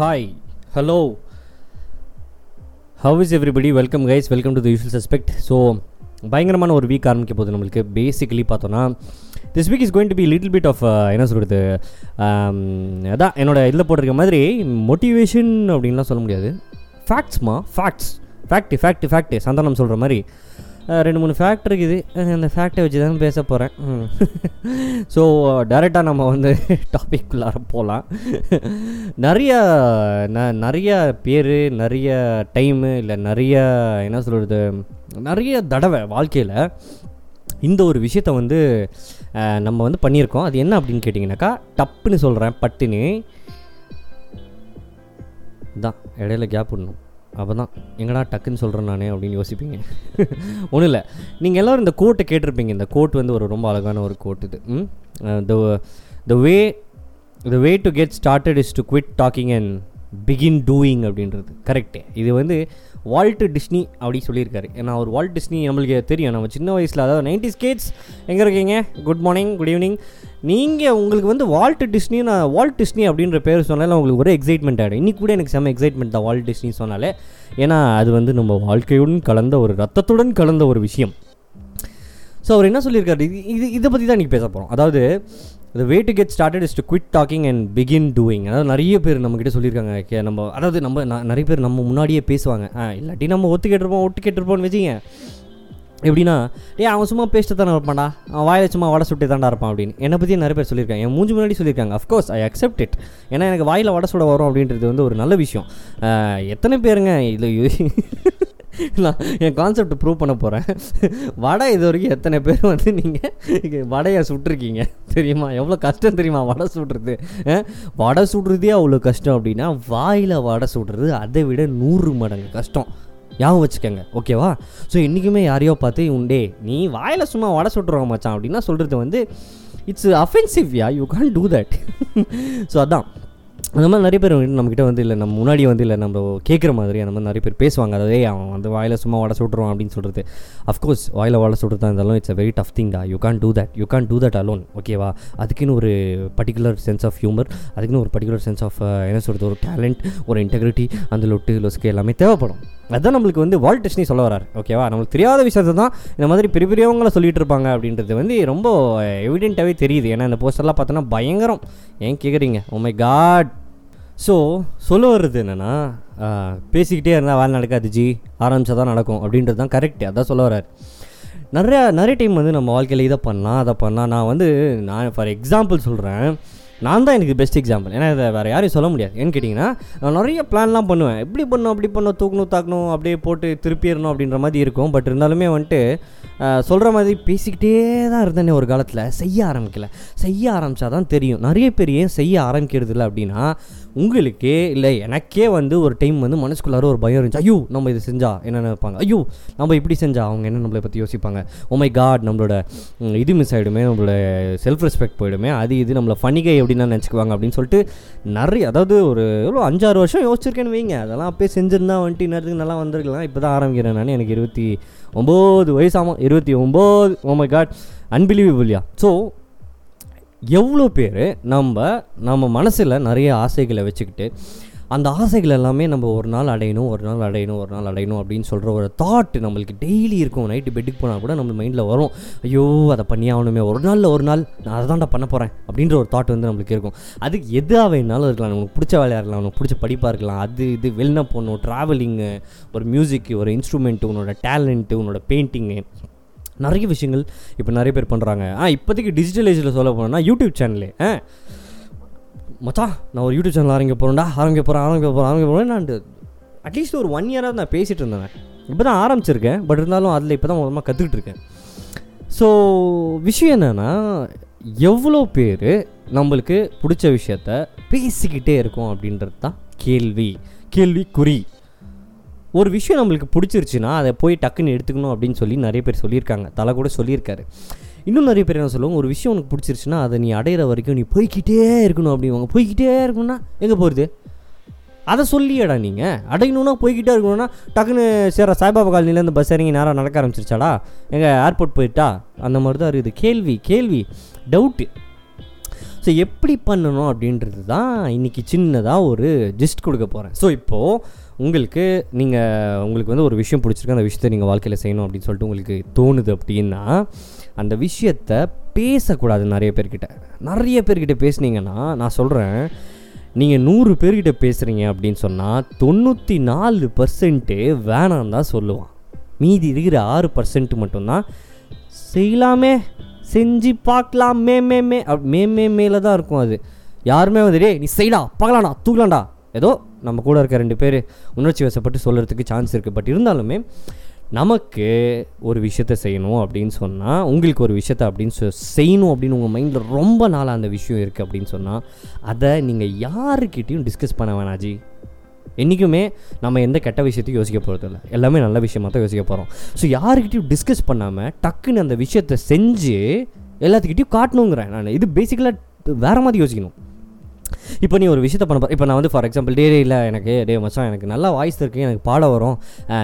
Hi, hello, how is everybody? Welcome guys, welcome to the usual suspect. So பயங்கரமான ஒரு week ஆரம்பிக்க போகுது நம்மளுக்கு. பேசிக்கலி பார்த்தோன்னா this week is going to be little bit of என்ன சொல்கிறது, அதான் என்னோட இதில் போட்டிருக்க மாதிரி மோட்டிவேஷன் அப்படின்லாம் சொல்ல முடியாது. ஃபேக்ட்ஸ்மா, ஃபேக்ட் சந்தானம் சொல்கிற மாதிரி ரெண்டு மூணு ஃபேக்ட் இருக்குது. அந்த ஃபேக்டை வச்சு தான் பேச போகிறேன். ஸோ டேரெக்டாக நம்ம வந்து டாபிக்குள்ளார போகலாம். நிறையா பேர், நிறைய டைமு, இல்லை நிறைய என்ன சொல்கிறது, நிறைய தடவை வாழ்க்கையில் இந்த ஒரு விஷயத்தை வந்து நம்ம வந்து பண்ணியிருக்கோம். அது என்ன அப்படின்னு கேட்டிங்கனாக்கா, டப்புன்னு சொல்கிறேன், பட்டுன்னு தான் இடையில கேப் விடணும். அப்போ தான் எங்கடா டக்குன்னு சொல்கிறேன் நானே அப்படின்னு யோசிப்பீங்க. ஒன்றும் இல்லை, நீங்கள் எல்லோரும் இந்த கோட்டை கேட்டிருப்பீங்க. இந்த கோட் வந்து ஒரு ரொம்ப அழகான ஒரு கோட். இது the way to get started is to quit talking and begin doing அப்படின்றது கரெக்டே. இது வந்து வால்ட் டிஸ்னி அப்படி சொல்லியிருக்காரு. ஏன்னா அவர் வால்ட் டிஸ்னி நம்மளுக்கு தெரியும். நம்ம சின்ன வயசில், அதாவது 90s கிட்ஸ் எங்கே இருக்கீங்க, குட் மார்னிங், குட் ஈவினிங். நீங்கள் உங்களுக்கு வந்து வால்ட் டிஸ்னி அப்படின்ற பேர் சொன்னாலே உங்களுக்கு ஒரே எக்ஸைட்மெண்ட் ஆகிடும். இன்றைக்கி கூட எனக்கு செம்ம எக்ஸைட்மெண்ட் தான் வால்ட் டிஸ்னி சொன்னாலே. ஏன்னா அது வந்து நம்ம வாழ்க்கையுடன் கலந்த ஒரு ரத்தத்துடன் கலந்த ஒரு விஷயம். ஸோ அவர் என்ன சொல்லியிருக்காரு, இதை பற்றி தான் இன்றைக்கி பேச போகிறோம். அதாவது the way to get started is to quit talking and begin doing. அதாவது நிறைய பேர் நம்மக்கிட்ட சொல்லியிருக்காங்க. நம்ம அதாவது நம்ம நிறைய பேர் நம்ம முன்னாடியே பேசுவாங்க. இல்லாட்டி நம்ம ஒத்து கேட்டிருப்போம்னு வச்சுங்க. எப்படின்னா, அவன் சும்மா பேசிட்டு தானே இருப்பான்டா, அவன் வாயில சும்மா வடை சுட்டு தாண்டா இருப்பான் அப்படின்னு என்னை பற்றி நிறைய பேர் சொல்லியிருக்காங்க. என் மூஞ்சி முன்னாடி சொல்லியிருக்காங்க. Of course I accept it. ஏன்னா எனக்கு வாயில் வடை சுட வரும் அப்படின்றது வந்து ஒரு நல்ல விஷயம். எத்தனை பேருங்க இதில் நான் என் கான்செப்ட் ப்ரூவ் பண்ண போகிறேன். வடை இது வரைக்கும் எத்தனை பேர் வந்து நீங்கள் வடையை சுட்டிருக்கீங்க தெரியுமா? எவ்வளோ கஷ்டம் தெரியுமா வடை சுடுறது? வடை சுடுறதே அவ்வளோ கஷ்டம் அப்படின்னா வாயில் வடை சுடுறது அதை விட 100 மடங்கு கஷ்டம். யாவும் வச்சுக்கோங்க, ஓகேவா? ஸோ என்றைக்குமே யாரையோ பார்த்து உண்டே நீ வாயில் சும்மா வடை சுட்டுருவாங்க மச்சான் அப்படின்னா சொல்கிறது வந்து it's offensive. Yeah, you can do that. So அதான் அந்த மாதிரி நிறைய பேர் நம்மக்கிட்ட வந்து இல்லை நம்ம முன்னாடி வந்து இல்லை நம்ம கேட்குற மாதிரி அந்த மாதிரி நிறைய பேர் பேசுவாங்க. அதாவது அவன் வந்து வாயில் சும்மா வடை சுட்டுருவான் அப்படின்னு சொல்கிறது. அஃப்கோர்ஸ் வாயில் வடை சுட்டுறதா இருந்தாலும் it's a very tough thing. You can do that, you can do that alone, ஓகேவா? அதுக்குன்னு ஒரு பர்டிகுலர் சென்ஸ் ஆஃப் ஹியூமர், அதுக்குன்னு ஒரு பர்டிகுலர் சென்ஸ் ஆஃப் என்ன சொல்கிறது, ஒரு டேலண்ட், ஒரு இன்டெகிரிட்டி, அந்த லொட்டு லொஸ்க்கு எல்லாமே தேவைப்படும். அதுதான் நம்மளுக்கு வந்து வால்ட் டிஸ்னி சொல்ல வராரு, ஓகேவா? நம்மளுக்கு தெரியாத விஷயத்தை தான் இந்த மாதிரி பெரிய பெரியவங்களை சொல்லிட்டு இருப்பாங்க அப்படின்றது வந்து ரொம்ப எவிடென்ட்டாகவே தெரியுது. ஏன்னா இந்த போஸ்டர்லாம் பார்த்தோன்னா பயங்கரம். ஏன் கேட்குறீங்க? ஓ மை காட். ஸோ சொல்ல வர்றது என்னென்னா, பேசிக்கிட்டே இருந்தால் வேலை நடக்காது ஜி, ஆரம்பித்தா தான் நடக்கும் அப்படின்றது தான் கரெக்டு. அதான் சொல்ல வர்றாரு. நிறைய டைம் வந்து நம்ம வாழ்க்கையில் இதை பண்ணலாம் அதை பண்ணலாம். நான் ஃபார் எக்ஸாம்பிள் சொல்கிறேன். நான் தான் எனக்கு பெஸ்ட் எக்ஸாம்பிள். ஏன்னா இதை வேறு யாரையும் சொல்ல முடியாது. ஏன்னு கேட்டிங்கன்னா, நான் நிறைய பிளான்லாம் பண்ணுவேன். எப்படி பண்ணோம் அப்படி பண்ணோம், தூக்கணும் தாக்கணும், அப்படியே போட்டு திருப்பிடணும் அப்படின்ற மாதிரி இருக்கும். பட் இருந்தாலுமே வந்துட்டு சொல்கிற மாதிரி பேசிக்கிட்டே தான் இருந்தேனே ஒரு காலத்தில். செய்ய ஆரம்பித்தா தான் தெரியும். நிறைய பேர் ஏன் செய்ய ஆரம்பிக்கிறது இல்லை அப்படின்னா, உங்களுக்கே இல்லை எனக்கே வந்து ஒரு டைம் வந்து மனசுக்குள்ளார ஒரு பயம் இருந்துச்சு. ஐயோ நம்ம இது செஞ்சால் என்ன நினைப்பாங்க, ஐயோ நம்ம இப்படி செஞ்சால் அவங்க என்ன நம்மளை பற்றி யோசிப்பாங்க, ஓ மை காட் நம்மளோட இது மிஸ் ஆகிடுமே, நம்மளோட செல்ஃப் ரெஸ்பெக்ட் போயிடுமே, அது இது நம்மளை ஃபனிகை எப்படின்னா நினச்சிக்குவாங்க அப்படின்னு சொல்லிட்டு நிறைய, அதாவது ஒரு எவ்வளோ 5-6 வருஷம் யோசிச்சிருக்கேன்னு வைங்க. அதெல்லாம் அப்போயே செஞ்சுருந்தா வந்துட்டு இன்னத்துக்கு நல்லா வந்திருக்கலாம். இப்போ தான் ஆரம்பிக்கிறேன் நான். எனக்கு 29 வயசாகும். 29. Oh my god, அன்பிலீவபிள்யா. ஸோ எவ்வளோ பேர் நம்ம மனசில் நிறைய ஆசைகளை வச்சுக்கிட்டு அந்த ஆசைகள் எல்லாமே நம்ம ஒரு நாள் அடையணும் அப்படின்னு சொல்கிற ஒரு தாட் நம்மளுக்கு டெய்லி இருக்கும். நைட்டு பெட்டுக்கு போனால் கூட நம்ம மைண்டில் வரும், ஐயோ அதை பண்ணி ஆகணுமே, ஒரு நாள் நான் அதை தான்டா பண்ண போகிறேன் அப்படின்ற ஒரு தாட் வந்து நம்மளுக்கு இருக்கும். அதுக்கு எதாக வேணாலும் இருக்கலாம். நம்மளுக்கு பிடிச்ச வேலையாக இருக்கலாம், உனக்கு பிடிச்ச படிப்பாக இருக்கலாம், இது வெளில போகணும், ட்ராவலிங்கு, ஒரு மியூசிக்கு, ஒரு இன்ஸ்ட்ருமெண்ட்டு, உன்னோட டேலண்ட்டு, உன்னோட பெயிண்டிங்கு, நிறைய விஷயங்கள் இப்போ நிறைய பேர் பண்ணுறாங்க. இப்போதைக்கு டிஜிட்டல் ஏஜில் சொல்ல போனோன்னா யூடியூப் சேனலே. மச்சா நான் ஒரு யூடியூப் சேனல் ஆரம்பிக்க போகிறேன். நான் அட்லீஸ்ட் ஒரு 1 இயராக நான் பேசிகிட்டு இருந்தேன். இப்போ தான் ஆரம்பிச்சிருக்கேன். பட் இருந்தாலும் அதில் இப்போ தான் மொத்தமாக கற்றுக்கிட்டு இருக்கேன். ஸோ விஷயம் என்னென்னா, எவ்வளோ பேர் நம்மளுக்கு பிடிச்ச விஷயத்த பேசிக்கிட்டே இருக்கோம் அப்படின்றது தான் கேள்விக்குறி. ஒரு விஷயம் நம்மளுக்கு பிடிச்சிருச்சுன்னா அதை போய் டக்குன்னு எடுத்துக்கணும் அப்படின்னு சொல்லி நிறைய பேர் சொல்லியிருக்காங்க. தலை கூட சொல்லியிருக்காரு. இன்னும் நிறைய பேர் என்ன சொல்லுவாங்க, ஒரு விஷயம் உனக்கு பிடிச்சிருச்சுன்னா அதை நீ அடையிற வரைக்கும் நீ போய்கிட்டே இருக்கணும் அப்படிவாங்க. போய்கிட்டே இருக்கணும்னா எங்கே போகிறது? அதை சொல்லியடா நீங்கள் அடையணுன்னா போய்கிட்டே இருக்கணும்னா டக்குன்னு சேரா சாய்பாபா காலனிலேருந்து பஸ் இறங்கி நேராக நடக்க ஆரம்பிச்சிருச்சாடா, எங்கள் ஏர்போர்ட் போயிட்டா, அந்த மாதிரி தான் இருக்குது. கேள்வி டவுட்டு. ஸோ எப்படி பண்ணணும் அப்படின்றது தான் இன்றைக்கி சின்னதாக ஒரு ஜிஸ்ட் கொடுக்க போகிறேன். ஸோ இப்போது உங்களுக்கு வந்து ஒரு விஷயம் பிடிச்சிருக்கு, அந்த விஷயத்தை நீங்கள் வாழ்க்கையில் செய்யணும் அப்படின்னு சொல்லிட்டு உங்களுக்கு தோணுது அப்படின்னா, அந்த விஷயத்தை பேசக்கூடாது. நிறைய பேர்கிட்ட பேசுனீங்கன்னா, நான் சொல்கிறேன், நீங்கள் 100 பேர்கிட்ட பேசுகிறீங்க அப்படின்னு சொன்னால் 94% வேணான்னு தான் சொல்லுவான். மீதி இருக்கிற 6% மட்டும்தான் செய்யலாமே, செஞ்சு பார்க்கலாம், மேலே தான் இருக்கும். அது யாருமே வந்து டே நீ செய்யடா பார்க்கலாம்டா தூக்கலாம்டா, ஏதோ நம்ம கூட இருக்க 2 பேர் உணர்ச்சி வசப்பட்டு சொல்கிறதுக்கு சான்ஸ் இருக்குது. பட் இருந்தாலுமே நமக்கு ஒரு விஷயத்த செய்யணும் அப்படின்னு சொன்னால், உங்களுக்கு ஒரு விஷயத்த அப்படின்னு செய்யணும் அப்படின்னு உங்கள் மைண்டில் ரொம்ப நாளாக அந்த விஷயம் இருக்குது அப்படின்னு சொன்னால், அதை நீங்கள் யாருக்கிட்டையும் டிஸ்கஸ் பண்ண வேணாஜி. என்றைக்குமே நம்ம எந்த கெட்ட விஷயத்தையும் யோசிக்க போகிறது இல்லை, எல்லாமே நல்ல விஷயமாக தான் யோசிக்க போகிறோம். ஸோ யாருக்கிட்டையும் டிஸ்கஸ் பண்ணாமல் டக்குன்னு அந்த விஷயத்தை செஞ்சு எல்லாத்துக்கிட்டையும் காட்டணுங்கிறேன் நான். இது பேசிக்கலாக வேறு மாதிரி யோசிக்கணும். இப்போ நீ ஒரு விஷயத்தை பண்ண, இப்போ நான் வந்து ஃபார் எக்ஸாம்பிள் டேரியில் எனக்கு டே மச்சான் எனக்கு நல்லா வாய்ஸ் இருக்குது, எனக்கு பாட வரும்,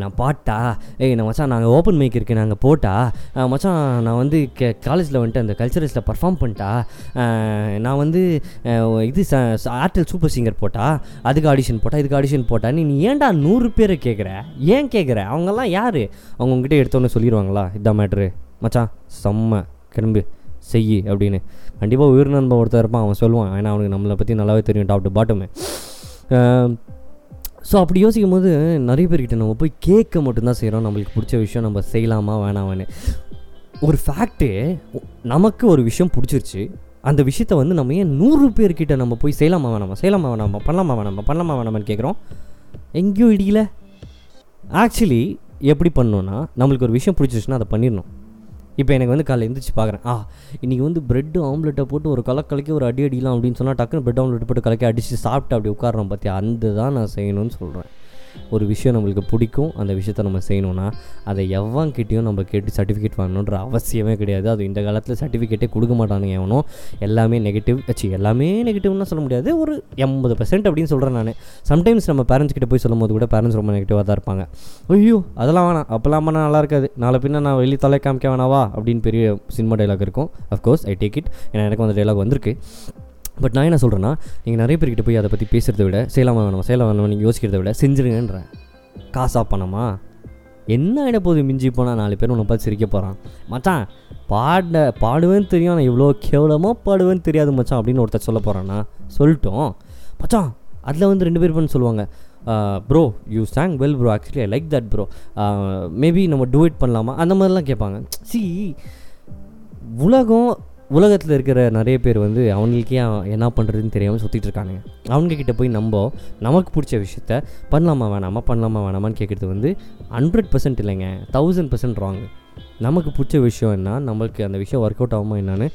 நான் பாட்டா, ஏய் நான் மச்சான் நாங்கள் ஓப்பன் மைக் இருக்குது நாங்கள் போட்டா, மச்சான் நான் வந்து காலேஜில் வந்துட்டு அந்த கல்ச்சரல்ஸில் பர்ஃபார்ம் பண்ணிட்டா, நான் வந்து இது ஆர்டல் சூப்பர் சிங்கர் போட்டா, இதுக்கு ஆடிஷன் போட்டா. நீ ஏன்டா 100 பேரை ஏன் கேட்குற? அவங்கெல்லாம் யார்? அவங்க உங்ககிட்ட எடுத்தோன்னு சொல்லிடுவாங்களா இதான் மேட்ரு? மச்சான் செம்ம கிளம்பு செய்யி அப்படின்னு கண்டிப்பாக உயிர் நண்பன் ஒருத்தர் இருப்பான், அவன் சொல்லுவான். ஏன்னா அவனுக்கு நம்மளை பற்றி நல்லாவே தெரியும் டாப் டு பாட்டமே. ஸோ அப்படி யோசிக்கும் போது நிறைய பேர்கிட்ட நம்ம போய் கேட்க மட்டும்தான் செய்கிறோம். நம்மளுக்கு பிடிச்ச விஷயம் நம்ம செய்யலாமா வேணாமான்னு. ஒரு ஃபேக்ட்டு, நமக்கு ஒரு விஷயம் பிடிச்சிருச்சு, அந்த விஷயத்தை வந்து நம்ம ஏன் 100 பேர்கிட்ட நம்ம போய் செய்யலாமா வேணாமா பண்ணலாமா வேணாமான்னு கேட்குறோம். எங்கேயும் இடிக்கல. ஆக்சுவலி எப்படி பண்ணணுன்னா, நம்மளுக்கு ஒரு விஷயம் பிடிச்சிருச்சுன்னா அதை பண்ணிடணும். இப்போ எனக்கு வந்து காலையில் எழுந்திரிச்சு பார்க்குறேன், இன்றைக்கி வந்து ப்ரெட்டு ஆம்லெட்டை போட்டு ஒரு கலக்கலைக்கு ஒரு அடி அடிக்கலாம் அப்படின்னு சொன்னால், டக்குன்னு ப்ரெட் ஆம்லெட் போட்டு கலக்கி அடித்து சாப்பிட்டு அப்படி உட்காரோம் பார்த்தியா, அந்த தான் நான் செய்யணும்னு சொல்கிறேன். ஒரு விஷயம் நம்மளுக்கு பிடிக்கும், அந்த விஷயத்த நம்ம செய்யணும்னா அதை எவங்கிட்டையும் நம்ம கேட்டு சர்டிஃபிகேட் வாங்கணுன்ற அவசியமே கிடையாது. அது இந்த காலத்தில் சர்டிஃபிகேட்டே கொடுக்க மாட்டானுங்க எவனும். எல்லாமே நெகட்டிவ்னா சொல்ல முடியாது, ஒரு 80% அப்படின்னு சொல்கிறேன் நான். சம்டைம்ஸ் நம்ம பேரண்ட்ஸ் கிட்டே போய் சொல்லும் போது கூட பேரண்ட்ஸ் ரொம்ப நெகட்டிவாக தான் இருப்பாங்க. ஐயோ அதெல்லாம் வேணாம், அப்போல்லாம் பண்ணால் நல்லா இருக்காது, நாளை பின்னா நான் வெளியே தலை காமிக்க வேணாவா அப்படின்னு பெரிய சினிமா டைலாக் இருக்கும். அஃப்கோர்ஸ் ஐ டேக் இட், ஏன்னா எனக்கு அந்த டைலாக் வந்திருக்கு. பட் நான் என்ன சொல்கிறேன்னா, நீங்கள் நிறைய பேர்கிட்ட போய் அதை பற்றி பேசுகிறத விட, செய்யலாமா வேணாமா நீங்கள் யோசிக்கிறத விட செஞ்சுருங்கன்றேன். காசாக பணமா என்ன ஆகிட போது? மிஞ்சி போனால் 4 பேர் உன்னை பார்த்து சிரிக்க போகிறான். மச்சான் பாடுவேன்னு தெரியும், நான் இவ்வளோ கேவலமாக பாடுவேன்னு தெரியாது மச்சான் அப்படின்னு ஒருத்தர் சொல்ல போகிறான்னா சொல்லிட்டோம். மச்சான் அதில் வந்து 2 பேர் பண்ணு சொல்லுவாங்க, bro you sang well bro, actually I like that bro, maybe நம்ம டூவேட் பண்ணலாமா, அந்த மாதிரிலாம் கேட்பாங்க. உலகத்தில் இருக்கிற நிறைய பேர் வந்து அவங்களுக்கே என்ன பண்ணுறதுன்னு தெரியாமல் சுற்றிட்டு இருக்கானுங்க. அவங்கக்கிட்ட போய் நமக்கு பிடிச்ச விஷயத்த பண்ணலாமா வேணாமான்னு கேட்குறது வந்து 100% இல்லைங்க, 1000% ராங்கு. நமக்கு பிடிச்ச விஷயம் என்ன, நம்மளுக்கு அந்த விஷயம் ஒர்க் அவுட் ஆகுமா என்னன்னு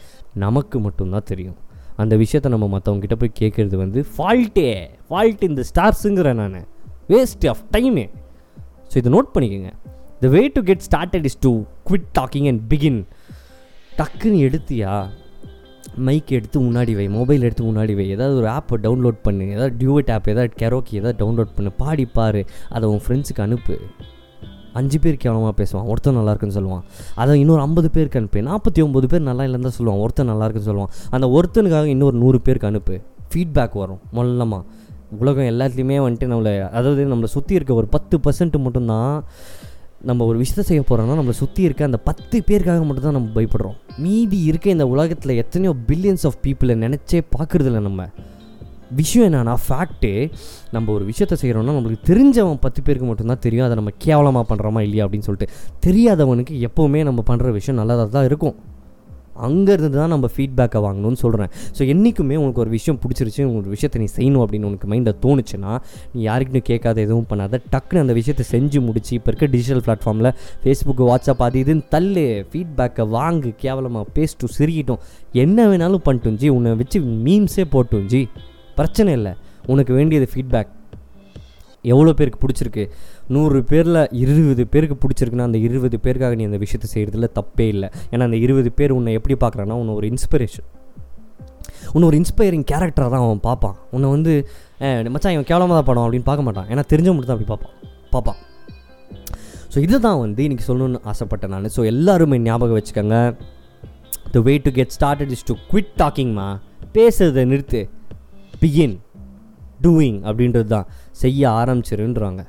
நமக்கு மட்டும்தான் தெரியும். அந்த விஷயத்த நம்ம மற்றவங்ககிட்ட போய் கேட்குறது வந்து ஃபால்ட்டு இந்த ஸ்டார்ஸுங்கிறேன் நான், வேஸ்ட் ஆஃப் டைமு. ஸோ இதை நோட் பண்ணிக்கோங்க. The way to get started is to quit talking and begin. டக்குன்னு எடுத்தியா மைக் எடுத்து முன்னாடி வை, மொபைல் எடுத்து முன்னாடி வை, ஏதாவது ஒரு ஆப்பை டவுன்லோட் பண்ணு, ஏதாவது டியூட் ஆப், ஏதாவது கெரோக்கி ஏதாவது டவுன்லோட் பண்ணு, பாடிப்பார், அதை உன் ஃப்ரெண்ட்ஸுக்கு அனுப்பு. 5 பேர் கேவலமாக பேசுவான், ஒருத்தன் நல்லா இருக்குன்னு சொல்லுவான். அதை இன்னொரு 50 பேருக்கு அனுப்பு. 49 பேர் நல்லா இல்லைன்னு தான் சொல்லுவான், ஒருத்தன் நல்லா இருக்குன்னு சொல்லுவான். அந்த ஒருத்தனுக்காக இன்னொரு 100 பேருக்கு அனுப்பு. ஃபீட்பேக் வரும் மொல்லமாக. உலகம் எல்லாத்துலேயுமே வந்துட்டு நம்மளை சுற்றி இருக்க ஒரு 10% மட்டும்தான் நம்ம ஒரு விஷயத்தை செய்ய போகிறோன்னா நம்மளை சுற்றி இருக்க அந்த 10 பேருக்காக மட்டும்தான் நம்ம பயப்படுறோம். மீதி இருக்க இந்த உலகத்தில் எத்தனையோ பில்லியன்ஸ் ஆஃப் பீப்புளை நினச்சே பார்க்குறதில்ல நம்ம. விஷயம் என்னன்னா, ஃபேக்ட்டு, நம்ம ஒரு விஷயத்தை செய்கிறோன்னா நம்மளுக்கு தெரிஞ்சவன் 10 பேருக்கு மட்டும்தான் தெரியும் அதை நம்ம கேவலமாக பண்ணுறோமா இல்லையா அப்படின்னு சொல்லிட்டு. தெரியாதவனுக்கு எப்போவுமே நம்ம பண்ணுற விஷயம் நல்லதாக தான் இருக்கும். அங்கேருந்து தான் நம்ம ஃபீட்பேக்கை வாங்கணும்னு சொல்கிறேன். ஸோ என்றைக்குமே உனக்கு ஒரு விஷயம் பிடிச்சிருச்சு, உங்களுக்கு விஷயத்தை நீ செய்யணும் அப்படின்னு உனக்கு மைண்டில் தோணுச்சுன்னா, நீ யாருக்கிட்டும் கேட்காத, எதுவும் பண்ணாத, டக்குன்னு அந்த விஷயத்தை செஞ்சு முடிச்சு. இப்போ இருக்க டிஜிட்டல் பிளாட்ஃபார்மில் ஃபேஸ்புக்கு, வாட்ஸ்அப், அது இதுன்னு தள்ளு. ஃபீட்பேக்கை வாங்கு, கேவலமாக பேசிட்டு சிரிக்கிட்டோம், என்ன வேணாலும் பண்ணிட்டோம் ஜி, உன்னை வச்சு மீம்ஸே போட்டோம் ஜி, பிரச்சனை இல்லை. உனக்கு வேண்டியது ஃபீட்பேக். எவ்வளோ பேருக்கு பிடிச்சிருக்கு? 100 பேரில் 20 பேருக்கு பிடிச்சிருக்குன்னா அந்த 20 பேருக்காக நீ அந்த விஷயத்தை செய்கிறதுல தப்பே இல்லை. ஏன்னா அந்த 20 பேர் உன்னை எப்படி பார்க்குறான்னா, உன்னை ஒரு இன்ஸ்பிரேஷன், உன்னை ஒரு இன்ஸ்பைரிங் கேரக்டராக தான் அவன் பார்ப்பான். உன்னை வந்து மச்சான் இவன் கேவலமாக தான் படம் அப்படின்னு பார்க்க மாட்டான். ஏன்னா தெரிஞ்சவங்களுக்கு தான் அப்படி பார்ப்பான். ஸோ இதை தான் வந்து இன்றைக்கி சொல்லணும்னு ஆசைப்பட்டேன் நான். ஸோ எல்லாருமே ஞாபகம் வச்சுக்கோங்க, the way to get started is to quit டாக்கிங்மா பேசுறதை நிறுத்து, பிகின் டூயிங் அப்படின்றது தான், செய்ய ஆரம்பிச்சிருன்றாங்க.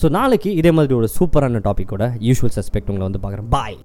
ஸோ நாளைக்கு இதே மாதிரி ஒரு சூப்பரான டாப்பிக்கோட யூஷுவல் சஸ்பெக்ட் உங்களை வந்து பார்க்குறேன். பாய்.